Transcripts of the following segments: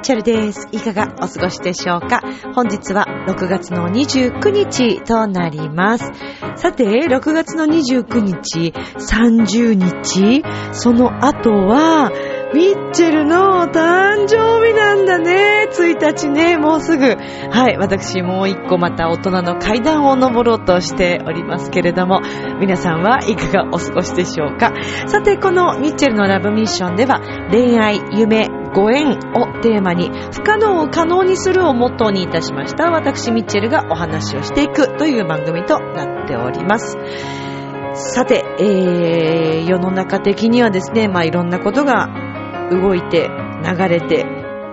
チェルです。いかがお過ごしでしょうか。本日は6月の29日となります。さて6月の29日30日その後はミッチェルの誕生日なんだね。1日ね、もうすぐ。はい、私もう一個また大人の階段を登ろうとしておりますけれども、皆さんはいかがお過ごしでしょうか。さてこのミッチェルのラブミッションでは恋愛、夢、ご縁をテーマに不可能を可能にするをモットーにいたしました私ミッチェルがお話をしていくという番組となっております。さて、世の中的にはですね、いろんなことが動いて流れて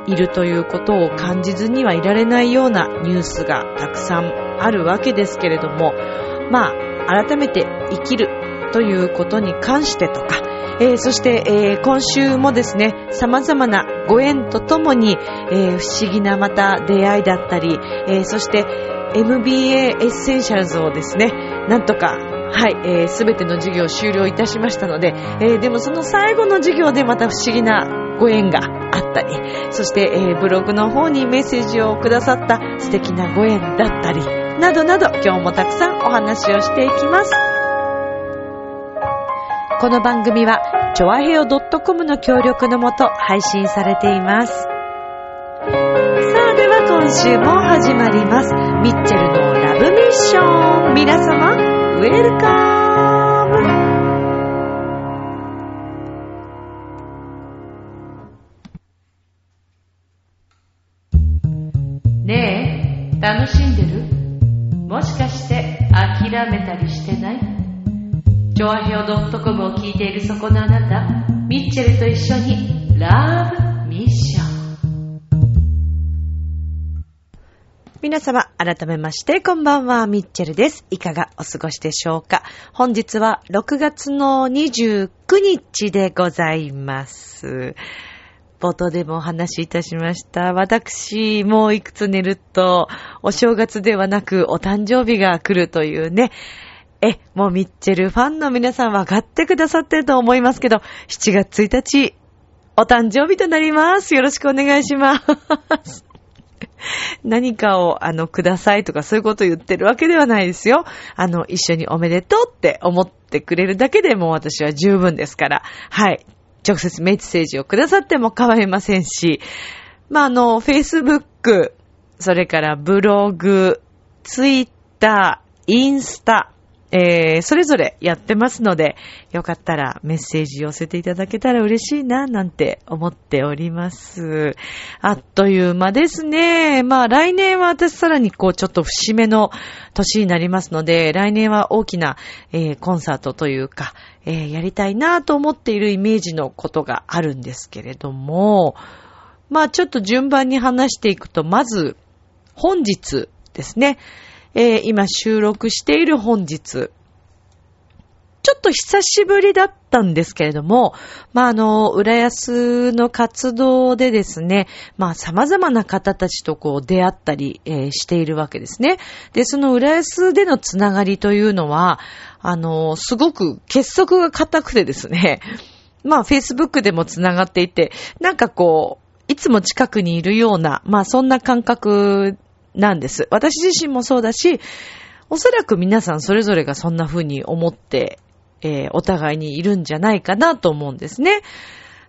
いるということを感じずにはいられないようなニュースがたくさんあるわけですけれども、改めて生きるということに関してとか、そして、今週もですね、様々なご縁とともに、不思議なまた出会いだったり、そして MBA エッセンシャルズをですね、なんとかすべての授業を終了いたしましたので、でもその最後の授業でまた不思議なご縁があったり、そして、ブログの方にメッセージをくださった素敵なご縁だったりなどなど、今日もたくさんお話をしていきます。この番組はチョアヘオ .com の協力のもと配信されています。さあ、では今週も始まりますミッチェルのラブミッション。皆様ウェルカム。ねえ、楽しんでる？もしかして諦めたりしてない？チョアヘオ .com を聞いているそこのあなた、ミッチェルと一緒にラブミッション。皆様改めましてこんばんは、ミッチェルです。いかがお過ごしでしょうか。本日は6月の29日でございます。冒頭でもお話しいたしました。私、もういくつ寝ると、お正月ではなくお誕生日が来るというね。もうミッチェルファンの皆さん分かってくださってると思いますけど、7月1日、お誕生日となります。よろしくお願いします。何かをくださいとかそういうこと言ってるわけではないですよ。一緒におめでとうって思ってくれるだけでもう私は十分ですから。はい。直接メッセージをくださっても構いませんし、Facebook、それからブログ、Twitter、インスタ、それぞれやってますので、よかったらメッセージ寄せていただけたら嬉しいな、なんて思っております。あっという間ですね。来年は私さらにちょっと節目の年になりますので、来年は大きな、コンサートというか、やりたいなと思っているイメージのことがあるんですけれども、ちょっと順番に話していくと、まず本日ですね。今収録している本日、ちょっと久しぶりだったんですけれども、浦安の活動でですね、様々な方たちと出会ったり、しているわけですね。で、その浦安でのつながりというのは、すごく結束が固くてですね、Facebook でもつながっていて、いつも近くにいるような、そんな感覚なんです。私自身もそうだし、おそらく皆さんそれぞれがそんな風に思って、お互いにいるんじゃないかなと思うんですね。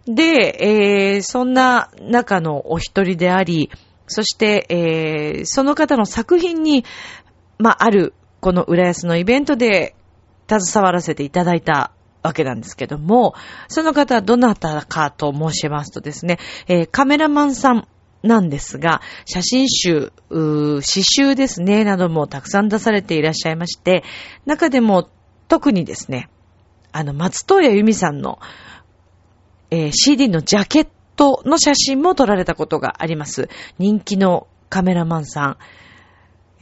で、そんな中のお一人であり、そして、その方の作品に、あるこの浦安のイベントで携わらせていただいたわけなんですけども、その方はどなたかと申しますとですね、カメラマンさんなんですが、写真集、詩集ですね、などもたくさん出されていらっしゃいまして、中でも特にですね、松任谷由実さんの、CD のジャケットの写真も撮られたことがあります。人気のカメラマンさ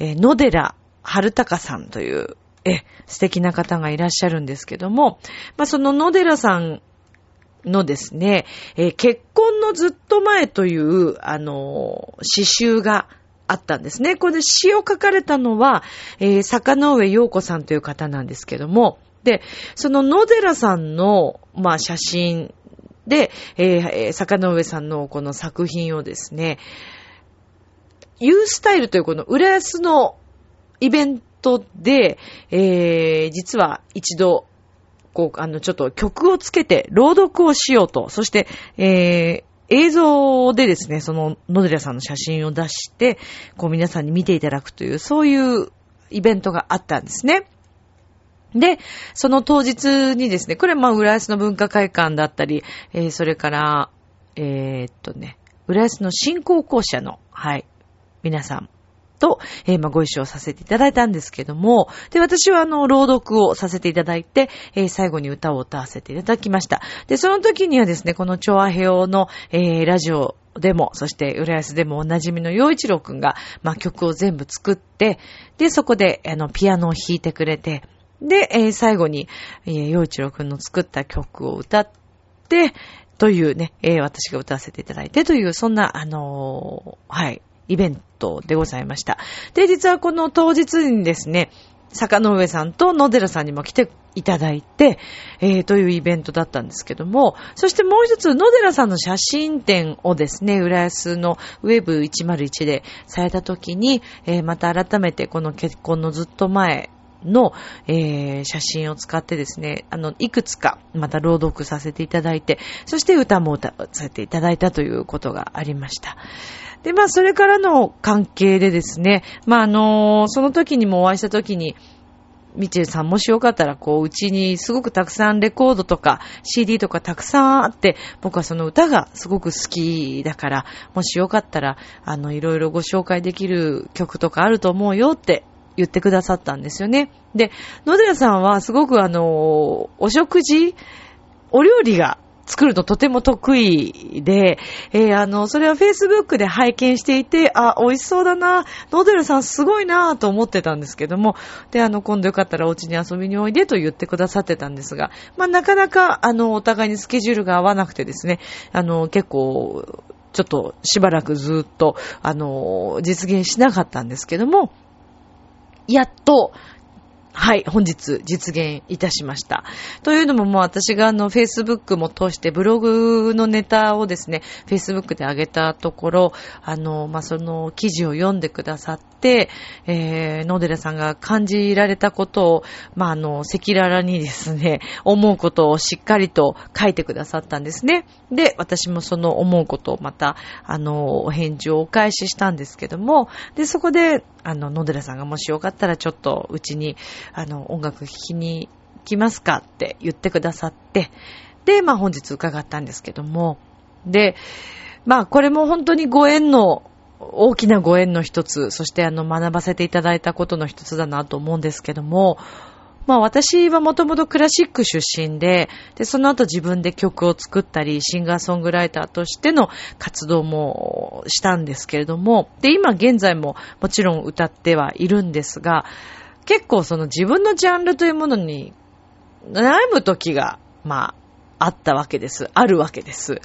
ん、野寺春隆さんという素敵な方がいらっしゃるんですけども、まあ、その野寺さんのですね、結婚のずっと前という、詩集があったんですね。これで詩を書かれたのは、坂上陽子さんという方なんですけども、で、その野寺さんの、まあ、写真で、坂上さんのこの作品をですね、ユースタイルというこの浦安のイベントで、実は一度、こう、ちょっと曲をつけて朗読をしようと、そして、映像でですね、その野寺さんの写真を出して、こう皆さんに見ていただくという、そういうイベントがあったんですね。で、その当日にですね、これはまあ、浦安の文化会館だったり、それから、浦安の新高校舎の、はい、皆さんと、まあ、ご一緒させていただいたんですけども、で、私は朗読をさせていただいて、最後に歌を歌わせていただきました。で、その時にはですね、この調和平和の、ラジオでも、そして浦安でもおなじみの陽一郎くんが、まあ、曲を全部作って、で、そこで、ピアノを弾いてくれて、で、最後に、陽一郎くんの作った曲を歌って、というね、私が歌わせていただいてという、そんな、はい、イベントでございました。で、実はこの当日にですね、坂上さんと野寺さんにも来ていただいて、というイベントだったんですけども、そしてもう一つ野寺さんの写真展をですね、浦安のウェブ101でされた時に、また改めてこの結婚のずっと前の、写真を使ってですね、いくつかまた朗読させていただいて、そして歌も歌わせていただいたということがありました。で、まあ、それからの関係でですね、まあ、その時にもお会いした時に、ミチェルさん、もしよかったら、こう、うちにすごくたくさんレコードとか CD とかたくさんあって、僕はその歌がすごく好きだから、もしよかったら、いろいろご紹介できる曲とかあると思うよって言ってくださったんですよね。で、野寺さんはすごくお食事、お料理が、作るのとても得意で、それは Facebook で拝見していて、あ、美味しそうだな、野寺さんすごいなと思ってたんですけども、で、今度よかったらお家に遊びにおいでと言ってくださってたんですが、まあ、なかなか、お互いにスケジュールが合わなくてですね、結構、ちょっとしばらくずっと、実現しなかったんですけども、やっと、はい、本日実現いたしました。というのももう私がFacebook も通してブログのネタをですね、Facebook で上げたところ、まあ、その記事を読んでくださって、野寺さんが感じられたことを、まあ、赤裸々にですね、思うことをしっかりと書いてくださったんですね。で、私もその思うことをまた、お返事をお返ししたんですけども、で、そこで、野寺さんがもしよかったらちょっとうちに、音楽聴きに来ますかって言ってくださって、で、まあ本日伺ったんですけども、で、まあこれも本当にご縁の、大きなご縁の一つ、そして学ばせていただいたことの一つだなと思うんですけども、まあ私はもともとクラシック出身で、で、その後自分で曲を作ったり、シンガーソングライターとしての活動もしたんですけれども、で、今現在ももちろん歌ってはいるんですが、結構その自分のジャンルというものに悩む時が、まあ、あったわけです。あるわけです。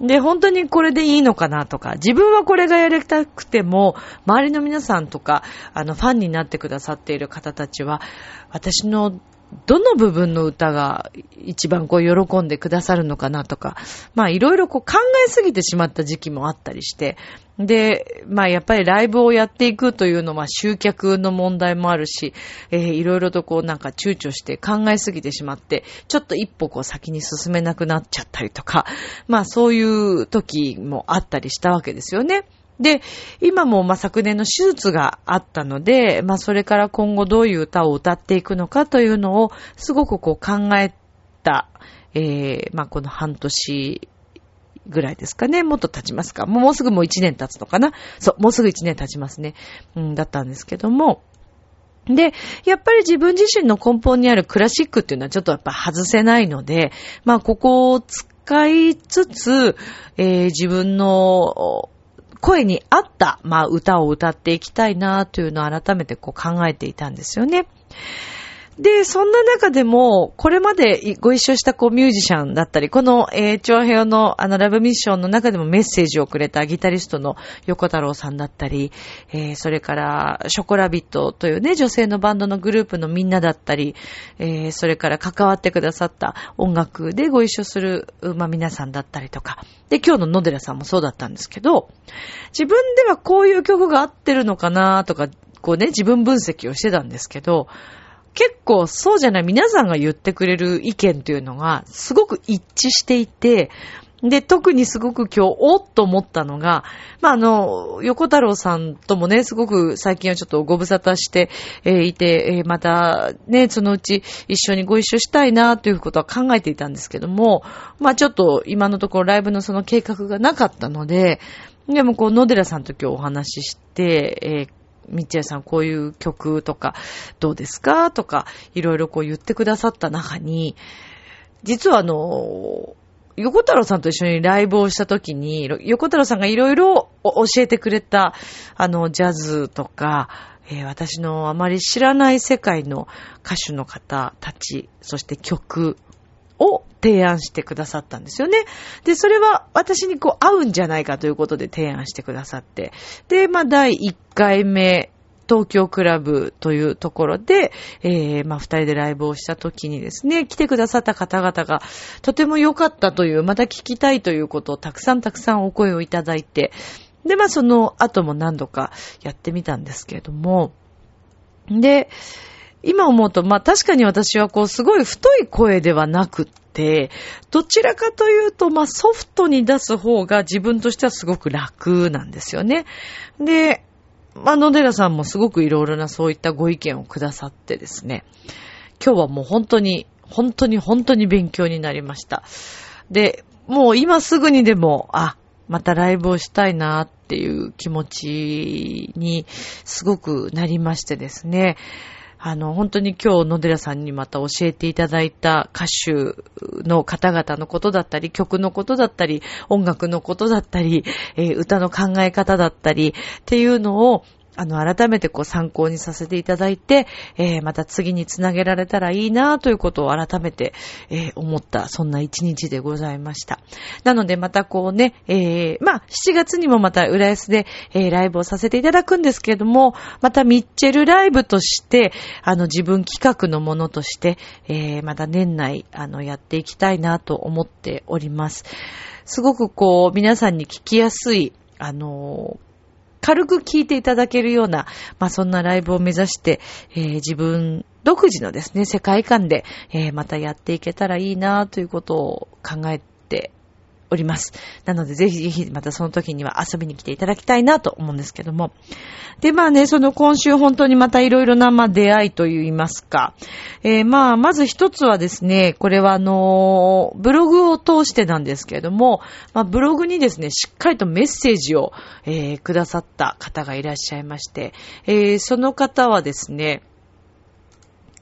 で、本当にこれでいいのかなとか、自分はこれがやりたくても、周りの皆さんとか、ファンになってくださっている方たちは、私のどの部分の歌が一番こう喜んでくださるのかなとか、まあいろいろこう考えすぎてしまった時期もあったりして、で、まあやっぱりライブをやっていくというのは集客の問題もあるし、いろいろとこうなんか躊躇して考えすぎてしまって、ちょっと一歩こう先に進めなくなっちゃったりとか、まあそういう時もあったりしたわけですよね。で、今もまあ昨年の手術があったので、まあそれから今後どういう歌を歌っていくのかというのをすごくこう考えた、まあこの半年ぐらいですかね。もっと経ちますか。もうすぐもう1年経つのかな。そう、もうすぐ1年経ちますね。だったんですけども。で、やっぱり自分自身の根本にあるクラシックっていうのはちょっとやっぱ外せないので、まあここを使いつつ、自分の声に合った、まあ、歌を歌っていきたいなというのを改めてこう考えていたんですよね。で、そんな中でも、これまでご一緒したミュージシャンだったり、この、長編のラブミッションの中でもメッセージをくれたギタリストの横太郎さんだったり、それから、ショコラビットというね、女性のバンドのグループのみんなだったり、それから関わってくださった音楽でご一緒する、まあ、皆さんだったりとか、で、今日の野寺さんもそうだったんですけど、自分ではこういう曲が合ってるのかなとか、こうね、自分分析をしてたんですけど、結構そうじゃない皆さんが言ってくれる意見というのがすごく一致していて、で、特にすごく今日おっと思ったのが、まあ、横太郎さんともね、すごく最近はちょっとご無沙汰していて、またね、そのうち一緒にご一緒したいなということは考えていたんですけども、まあ、ちょっと今のところライブのその計画がなかったので、でもこう野寺さんと今日お話しして、みっちゃんさんこういう曲とかどうですかとかいろいろこう言ってくださった中に、実は横太郎さんと一緒にライブをした時に横太郎さんがいろいろ教えてくれたジャズとか、私のあまり知らない世界の歌手の方たち、そして曲を提案してくださったんですよね。で、それは私にこう合うんじゃないかということで提案してくださって。で、まあ、第1回目、東京クラブというところで、まあ、2人でライブをした時にですね、来てくださった方々がとても良かったという、また聞きたいということをたくさんお声をいただいて、で、まあ、その後も何度かやってみたんですけれども、で、今思うと、まあ、確かに私はこうすごい太い声ではなくって、どちらかというと、まあ、ソフトに出す方が自分としてはすごく楽なんですよね。で、まあ、野寺さんもすごくいろいろなそういったご意見をくださってですね、今日はもう本当に勉強になりました。で、もう今すぐにでも、またライブをしたいなっていう気持ちにすごくなりましてですね、本当に今日野寺さんにまた教えていただいた歌手の方々のことだったり、曲のことだったり、音楽のことだったり、歌の考え方だったりっていうのを改めてこう参考にさせていただいて、また次につなげられたらいいなということを改めて、思ったそんな一日でございました。なのでまたこうね、まあ7月にもまた浦安で、ライブをさせていただくんですけれども、またミッチェルライブとして自分企画のものとして、また年内やっていきたいなと思っております。すごくこう皆さんに聞きやすい軽く聞いていただけるような、まあ、そんなライブを目指して、自分独自のですね、世界観で、またやっていけたらいいなということを考えております。なので、ぜひぜひまたその時には遊びに来ていただきたいなと思うんですけども。で、まあね、その今週本当にまたいろいろな、まあ、出会いといいますか。まあ、まず一つはですね、これはブログを通してなんですけれども、まあ、ブログにですね、しっかりとメッセージを、くださった方がいらっしゃいまして、その方はですね、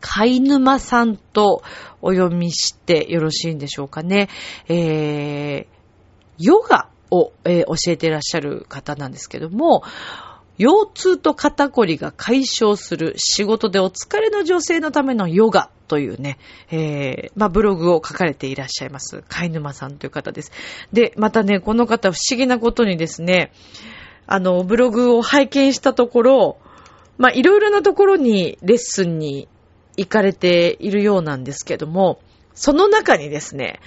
貝沼さんとお読みしてよろしいんでしょうかね。ヨガを、教えていらっしゃる方なんですけども、腰痛と肩こりが解消する仕事でお疲れの女性のためのヨガというね、まあ、ブログを書かれていらっしゃいます貝沼さんという方です。で、またね、この方不思議なことにですね、ブログを拝見したところ、まあ、いろいろなところにレッスンに行かれているようなんですけども、その中にですね、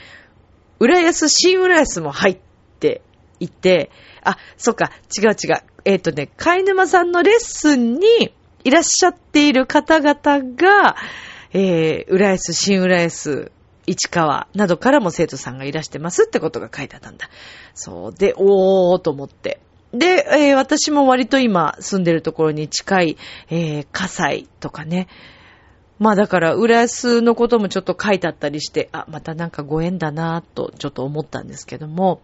新浦安も入っていて、違う。貝沼さんのレッスンにいらっしゃっている方々が、浦安、新浦安、市川などからも生徒さんがいらしてますってことが書いてあったんだ。そうで、おーと思って。で、私も割と今住んでるところに近い、葛西とかね、まあだから、浦安のこともちょっと書いてあったりして、またなんかご縁だなぁとちょっと思ったんですけども。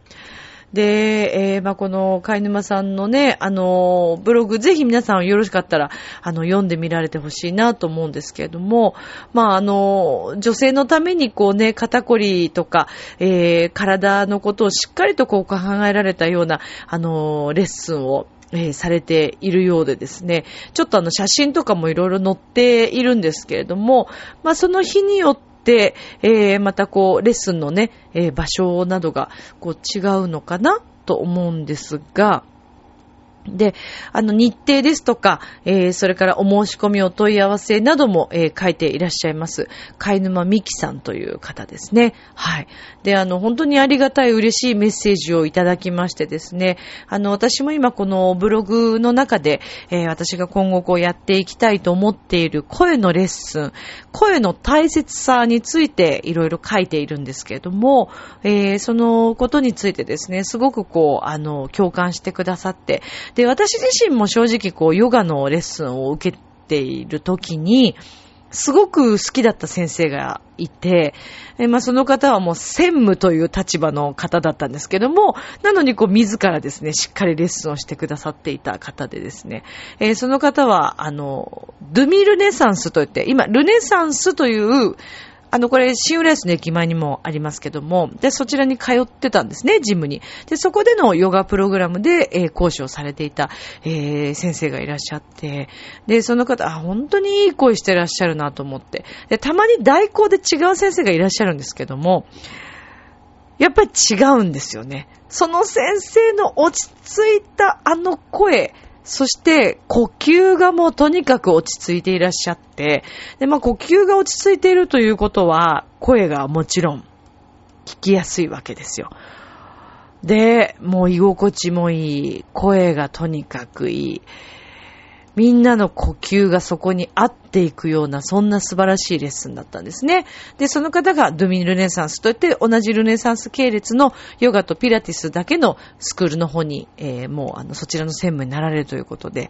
で、まあこの貝沼さんのね、ブログ、ぜひ皆さんよろしかったら、読んでみられてほしいなと思うんですけれども、まあ女性のためにこうね、肩こりとか、体のことをしっかりとこう考えられたような、レッスンをされているようでですね、ちょっと写真とかもいろいろ載っているんですけれども、まあ、その日によってで、またこうレッスンのね、場所などがこう違うのかなと思うんですが、で、日程ですとか、それからお申し込みお問い合わせなども、書いていらっしゃいます。貝沼美希さんという方ですね。はい。で、本当にありがたい嬉しいメッセージをいただきましてですね、私も今このブログの中で、私が今後こうやっていきたいと思っている声のレッスン、声の大切さについていろいろ書いているんですけれども、そのことについてですね、すごくこう、共感してくださって、で、私自身も正直こうヨガのレッスンを受けているときにすごく好きだった先生がいて、まあ、その方はもう専務という立場の方だったんですけども、なのにこう自らですねしっかりレッスンをしてくださっていた方でですね、その方はドゥミルネサンスといって、今ルネサンスというこれ、新浦安の駅前にもありますけども、で、そちらに通ってたんですね、ジムに。で、そこでのヨガプログラムで、講師をされていた、先生がいらっしゃって、で、その方、本当にいい声してらっしゃるなと思って、で、たまに代行で違う先生がいらっしゃるんですけども、やっぱり違うんですよね。その先生の落ち着いた声、そして呼吸がもうとにかく落ち着いていらっしゃって、で、まあ、呼吸が落ち着いているということは声がもちろん聞きやすいわけですよ。で、もう居心地もいい、声がとにかくいい、みんなの呼吸がそこに合っていくような、そんな素晴らしいレッスンだったんですね。で、その方がドゥミルネサンスといって、同じルネサンス系列のヨガとピラティスだけのスクールの方に、もうそちらの専務になられるということで、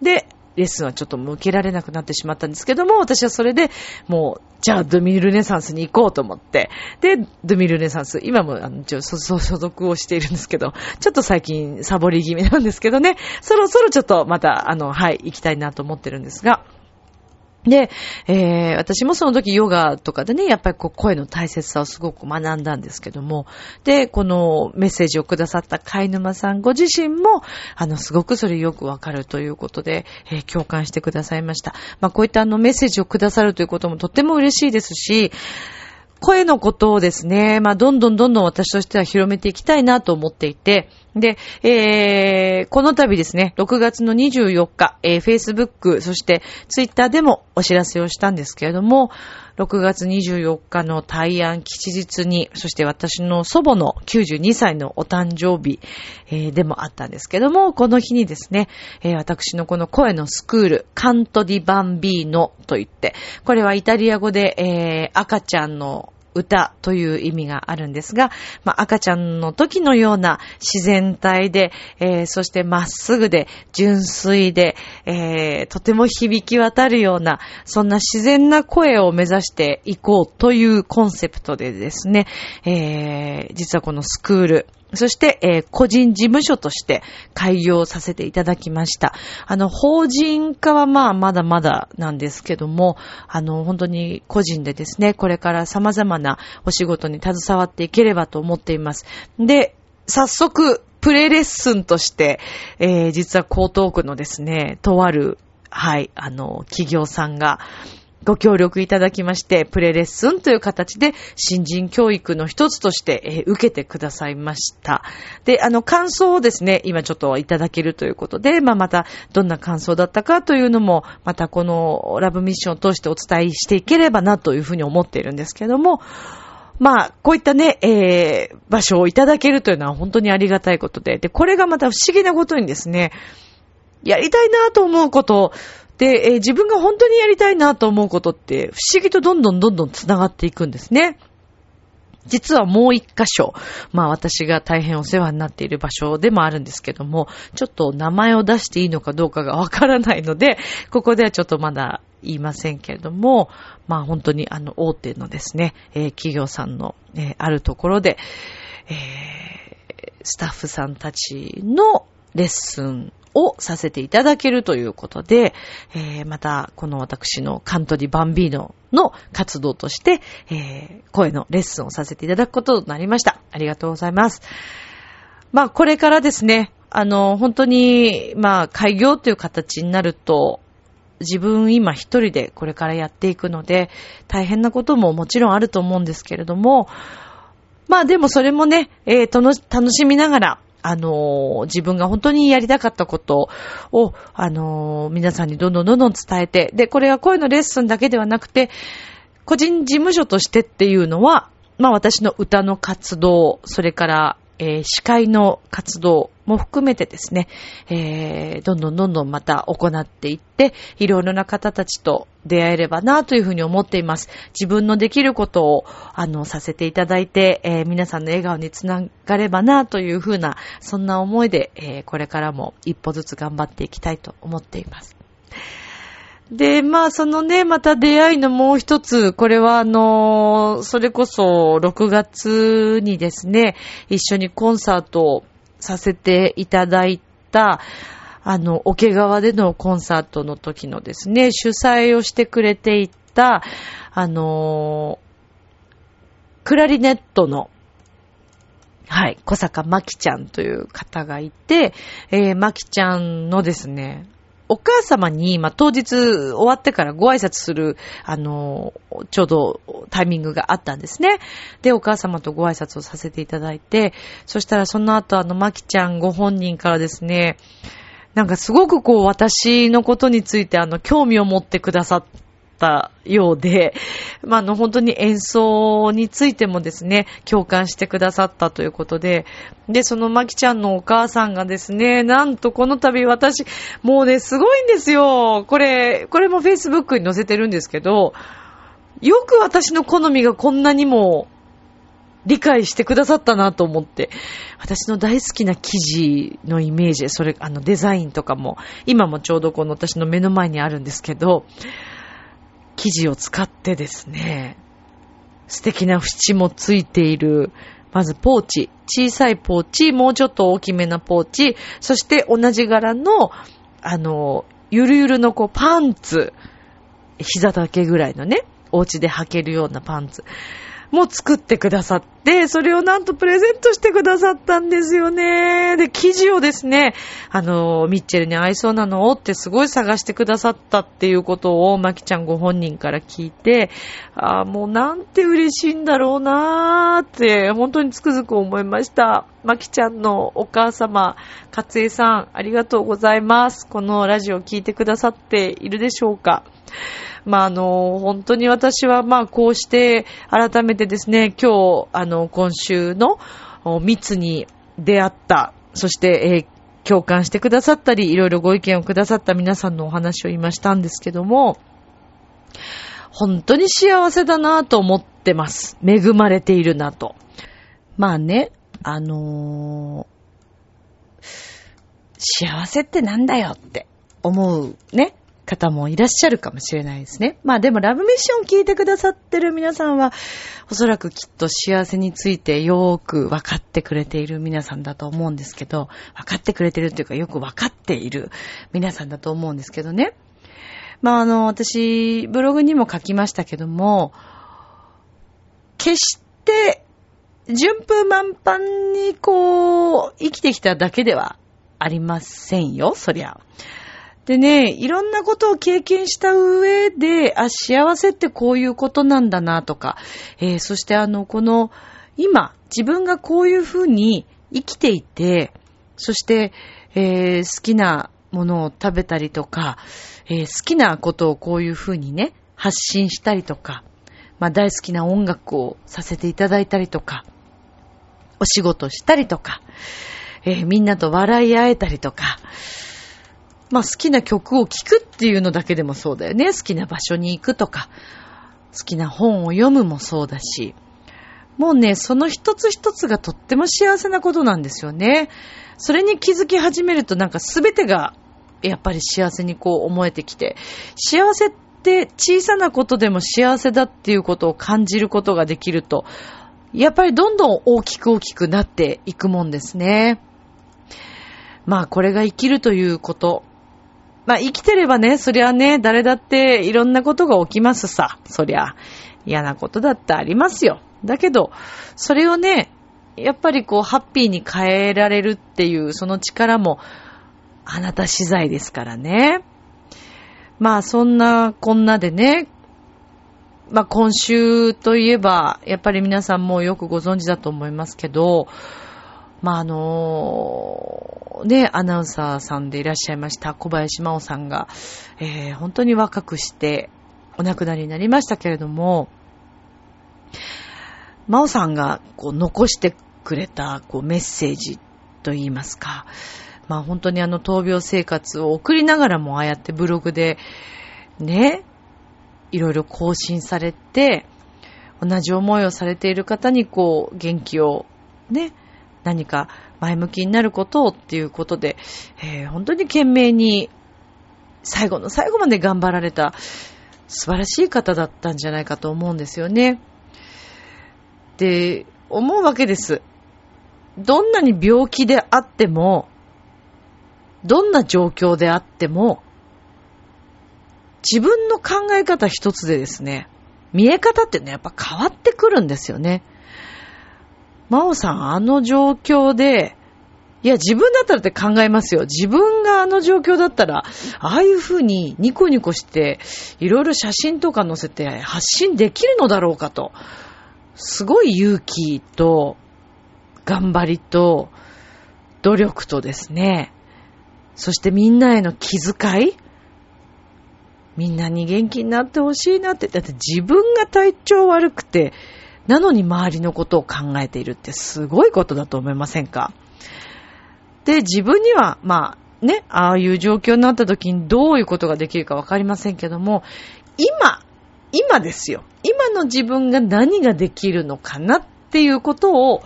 で、レッスンはちょっともう受けられなくなってしまったんですけども、私はそれでもう、じゃあドゥミルネサンスに行こうと思って、で、ドゥミルネサンス、今も所属をしているんですけど、ちょっと最近サボり気味なんですけどね、そろそろちょっとまたはい、行きたいなと思ってるんですが、で、私もその時ヨガとかでね、やっぱりこう声の大切さをすごく学んだんですけども、で、このメッセージをくださった貝沼さんご自身も、すごくそれよくわかるということで、共感してくださいました。まあ、こういったメッセージをくださるということもとっても嬉しいですし、声のことをですね、まあ、どんどん私としては広めていきたいなと思っていて、で、この度ですね、6月の24日、Facebook、そして Twitter でもお知らせをしたんですけれども、6月24日の大安吉日に、そして私の祖母の92歳のお誕生日、でもあったんですけども、この日にですね、私のこの声のスクール、カントディバンビーノといって、これはイタリア語で、赤ちゃんの歌という意味があるんですが、まあ、赤ちゃんの時のような自然体で、そしてまっすぐで純粋で、とても響き渡るような、そんな自然な声を目指していこうというコンセプトでですね、実はこのスクール、そして、個人事務所として開業させていただきました。法人化はまあまだまだなんですけども、本当に個人でですね、これから様々なお仕事に携わっていければと思っています。で、早速、プレレッスンとして、実は江東区のですね、とある、はい、企業さんが、ご協力いただきまして、プレレッスンという形で新人教育の一つとして、受けてくださいました。で、感想をですね、今ちょっといただけるということで、まあ、またどんな感想だったかというのも、またこのラブミッションを通してお伝えしていければなというふうに思っているんですけども、まあ、こういったね、場所をいただけるというのは本当にありがたいことで、で、これがまた不思議なことにですね、やりたいなと思うことを、で、自分が本当にやりたいなと思うことって不思議とどんどんつながっていくんですね。実はもう一箇所、まあ私が大変お世話になっている場所でもあるんですけども、ちょっと名前を出していいのかどうかがわからないので、ここではちょっとまだ言いませんけれども、まあ本当に大手のですね、企業さんの、あるところで、スタッフさんたちのレッスンをさせていただけるということで、またこの私のカントリーバンビーノの活動として、声のレッスンをさせていただくこととなりました。ありがとうございます。まあこれからですね、本当に、まあ、開業という形になると、自分今一人でこれからやっていくので、大変なことももちろんあると思うんですけれども、まあでもそれもね、楽しみながら、自分が本当にやりたかったことを、皆さんにどんどん伝えて、で、これは声のレッスンだけではなくて、個人事務所としてっていうのは、まあ私の歌の活動、それから、司会の活動も含めてですね、どんどんまた行っていって、いろいろな方たちと出会えればなというふうに思っています。自分のできることを、させていただいて、皆さんの笑顔につながればなというふうな、そんな思いで、これからも一歩ずつ頑張っていきたいと思っています。で、まあ、そのね、また出会いのもう一つ、これはそれこそ6月にですね、一緒にコンサートをさせていただいた、桶川でのコンサートの時のですね、主催をしてくれていた、クラリネットの、はい、小坂真希ちゃんという方がいて、真希ちゃんのですね、お母様に、まあ、当日終わってからご挨拶する、ちょうどタイミングがあったんですね。で、お母様とご挨拶をさせていただいて、そしたらその後まきちゃんご本人からですね、なんかすごくこう私のことについて興味を持ってくださったようで、まあ、本当に演奏についてもですね、共感してくださったということで、で、そのまきちゃんのお母さんがですね、なんとこの度私、もうね、すごいんですよ。これも Facebook に載せてるんですけど、よく私の好みがこんなにも理解してくださったなと思って、私の大好きな生地のイメージ、それ、デザインとかも、今もちょうどこの私の目の前にあるんですけど、生地を使ってですね、素敵な縁もついている、まずポーチ、小さいポーチ、もうちょっと大きめなポーチ、そして同じ柄の、ゆるゆるのこうパンツ、膝丈ぐらいのね、お家で履けるようなパンツも作ってくださって、それをなんとプレゼントしてくださったんですよね。で、生地をですね、ミッチェルに合いそうなのをってすごい探してくださったっていうことを、まきちゃんご本人から聞いて、ああ、もうなんて嬉しいんだろうなーって、本当につくづく思いました。まきちゃんのお母様、かつえさん、ありがとうございます。このラジオ聞いてくださっているでしょうか。まあ、本当に私は、まあ、こうして、改めてですね、今日、今週の、密に出会った、そして、共感してくださったり、いろいろご意見をくださった皆さんのお話を今したんですけども、本当に幸せだなと思ってます。恵まれているなと。まあね、幸せってなんだよって思うね。方もいらっしゃるかもしれないですね。まあでもラブミッション聞いてくださってる皆さんはおそらくきっと幸せについてよーく分かってくれている皆さんだと思うんですけど、分かってくれてるというかよく分かっている皆さんだと思うんですけどね。まあ私ブログにも書きましたけども、決して順風満帆にこう生きてきただけではありませんよ、そりゃ。でね、いろんなことを経験した上で、あ、幸せってこういうことなんだなとか、そしてこの、今、自分がこういうふうに生きていて、そして、好きなものを食べたりとか、好きなことをこういうふうにね、発信したりとか、まあ大好きな音楽をさせていただいたりとか、お仕事したりとか、みんなと笑い合えたりとか、まあ好きな曲を聴くっていうのだけでもそうだよね。好きな場所に行くとか、好きな本を読むもそうだし、もうね、その一つ一つがとっても幸せなことなんですよね。それに気づき始めるとなんか全てがやっぱり幸せにこう思えてきて、幸せって小さなことでも幸せだっていうことを感じることができると、やっぱりどんどん大きくなっていくもんですね。まあこれが生きるということ。まあ生きてればね、そりゃね、誰だっていろんなことが起きますさ。そりゃ嫌なことだってありますよ。だけど、それをね、やっぱりこうハッピーに変えられるっていうその力もあなた次第ですからね。まあそんなこんなでね、まあ今週といえばやっぱり皆さんもよくご存知だと思いますけど、まあね、アナウンサーさんでいらっしゃいました小林真央さんが、本当に若くしてお亡くなりになりましたけれども、真央さんがこう残してくれたこうメッセージといいますか、まあ本当に闘病生活を送りながらもああやってブログでね、いろいろ更新されて、同じ思いをされている方にこう元気をね、何か前向きになることをっていうことで、本当に懸命に最後の最後まで頑張られた素晴らしい方だったんじゃないかと思うんですよね。って思うわけです。どんなに病気であっても、どんな状況であっても、自分の考え方一つでですね、見え方ってね、やっぱ変わってくるんですよね。真央さん、あの状況で、いや自分だったらって考えますよ。自分があの状況だったら、ああいう風にニコニコして、いろいろ写真とか載せて発信できるのだろうかと。すごい勇気と、頑張りと、努力とですね、そしてみんなへの気遣い、みんなに元気になってほしいなって、だって自分が体調悪くて、なのに周りのことを考えているってすごいことだと思いませんか？で、自分には、まあね、ああいう状況になった時にどういうことができるかわかりませんけども、今ですよ。今の自分が何ができるのかなっていうことを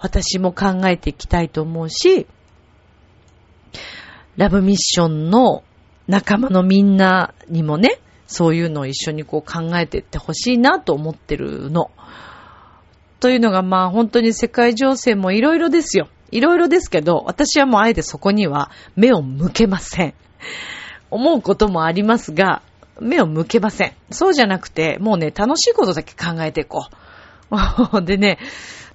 私も考えていきたいと思うし、ラブミッションの仲間のみんなにもね、そういうのを一緒にこう考えていってほしいなと思ってるの。というのがまあ本当に世界情勢もいろいろですよ。いろいろですけど、私はもうあえてそこには目を向けません。思うこともありますが、目を向けません。そうじゃなくて、もうね、楽しいことだけ考えていこう。でね、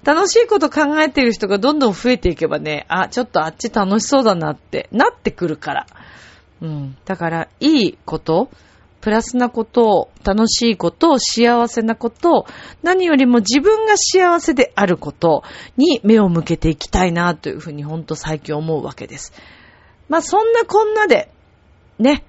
楽しいこと考えている人がどんどん増えていけばね、あ、ちょっとあっち楽しそうだなってなってくるから。うん。だから、いいこと、プラスなこと、楽しいこと、幸せなこと、何よりも自分が幸せであることに目を向けていきたいなというふうにほんと最近思うわけです。まあ、そんなこんなで、ね、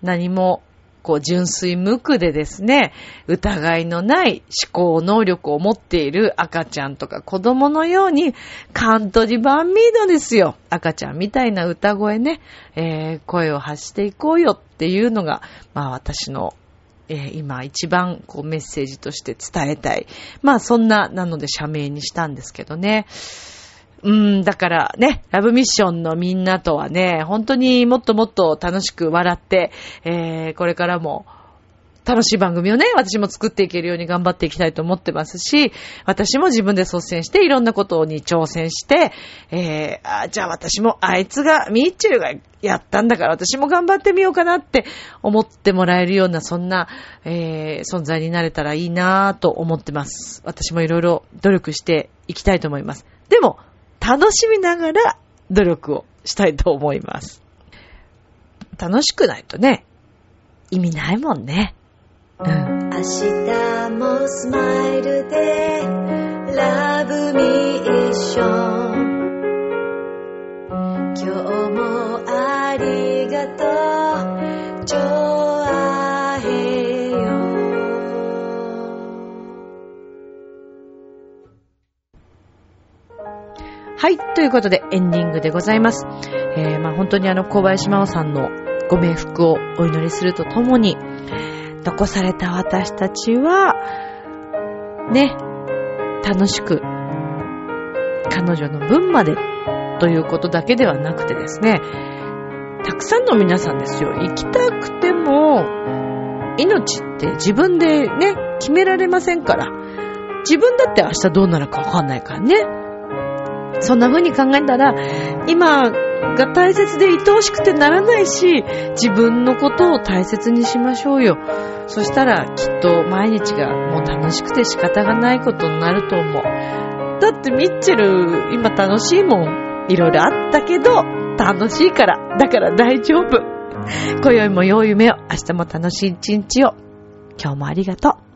何も、こう純粋無垢でですね、疑いのない思考能力を持っている赤ちゃんとか子供のようにカントリバンミードですよ。赤ちゃんみたいな歌声ね、声を発していこうよっていうのが、まあ私の、今一番こうメッセージとして伝えたい。まあそんな、なので社名にしたんですけどね。だからね、ラブミッションのみんなとはね、本当にもっともっと楽しく笑って、これからも楽しい番組をね、私も作っていけるように頑張っていきたいと思ってますし、私も自分で率先していろんなことに挑戦して、じゃあ私もあいつが、ミッチェルがやったんだから私も頑張ってみようかなって思ってもらえるような、そんな、存在になれたらいいなぁと思ってます。私もいろいろ努力していきたいと思います。でも、楽しみながら努力をしたいと思います。楽しくないとね、意味ないもんね。明日もスマイルでラブミッション。今日もありがとう。ジョアヘヨ。はい、ということでエンディングでございます。まあ本当に小林真央さんのご冥福をお祈りするとともに、残された私たちはね、楽しく彼女の分までということだけではなくてですね、たくさんの皆さんですよ、生きたくても命って自分でね決められませんから、自分だって明日どうなるか分かんないからね。そんな風に考えたら、今が大切で愛おしくてならないし、自分のことを大切にしましょうよ。そしたらきっと毎日がもう楽しくて仕方がないことになると思う。だってミッチェル今楽しいもん。いろいろあったけど楽しいから、だから大丈夫。今宵も良い夢を、明日も楽しい一日を。今日もありがとう。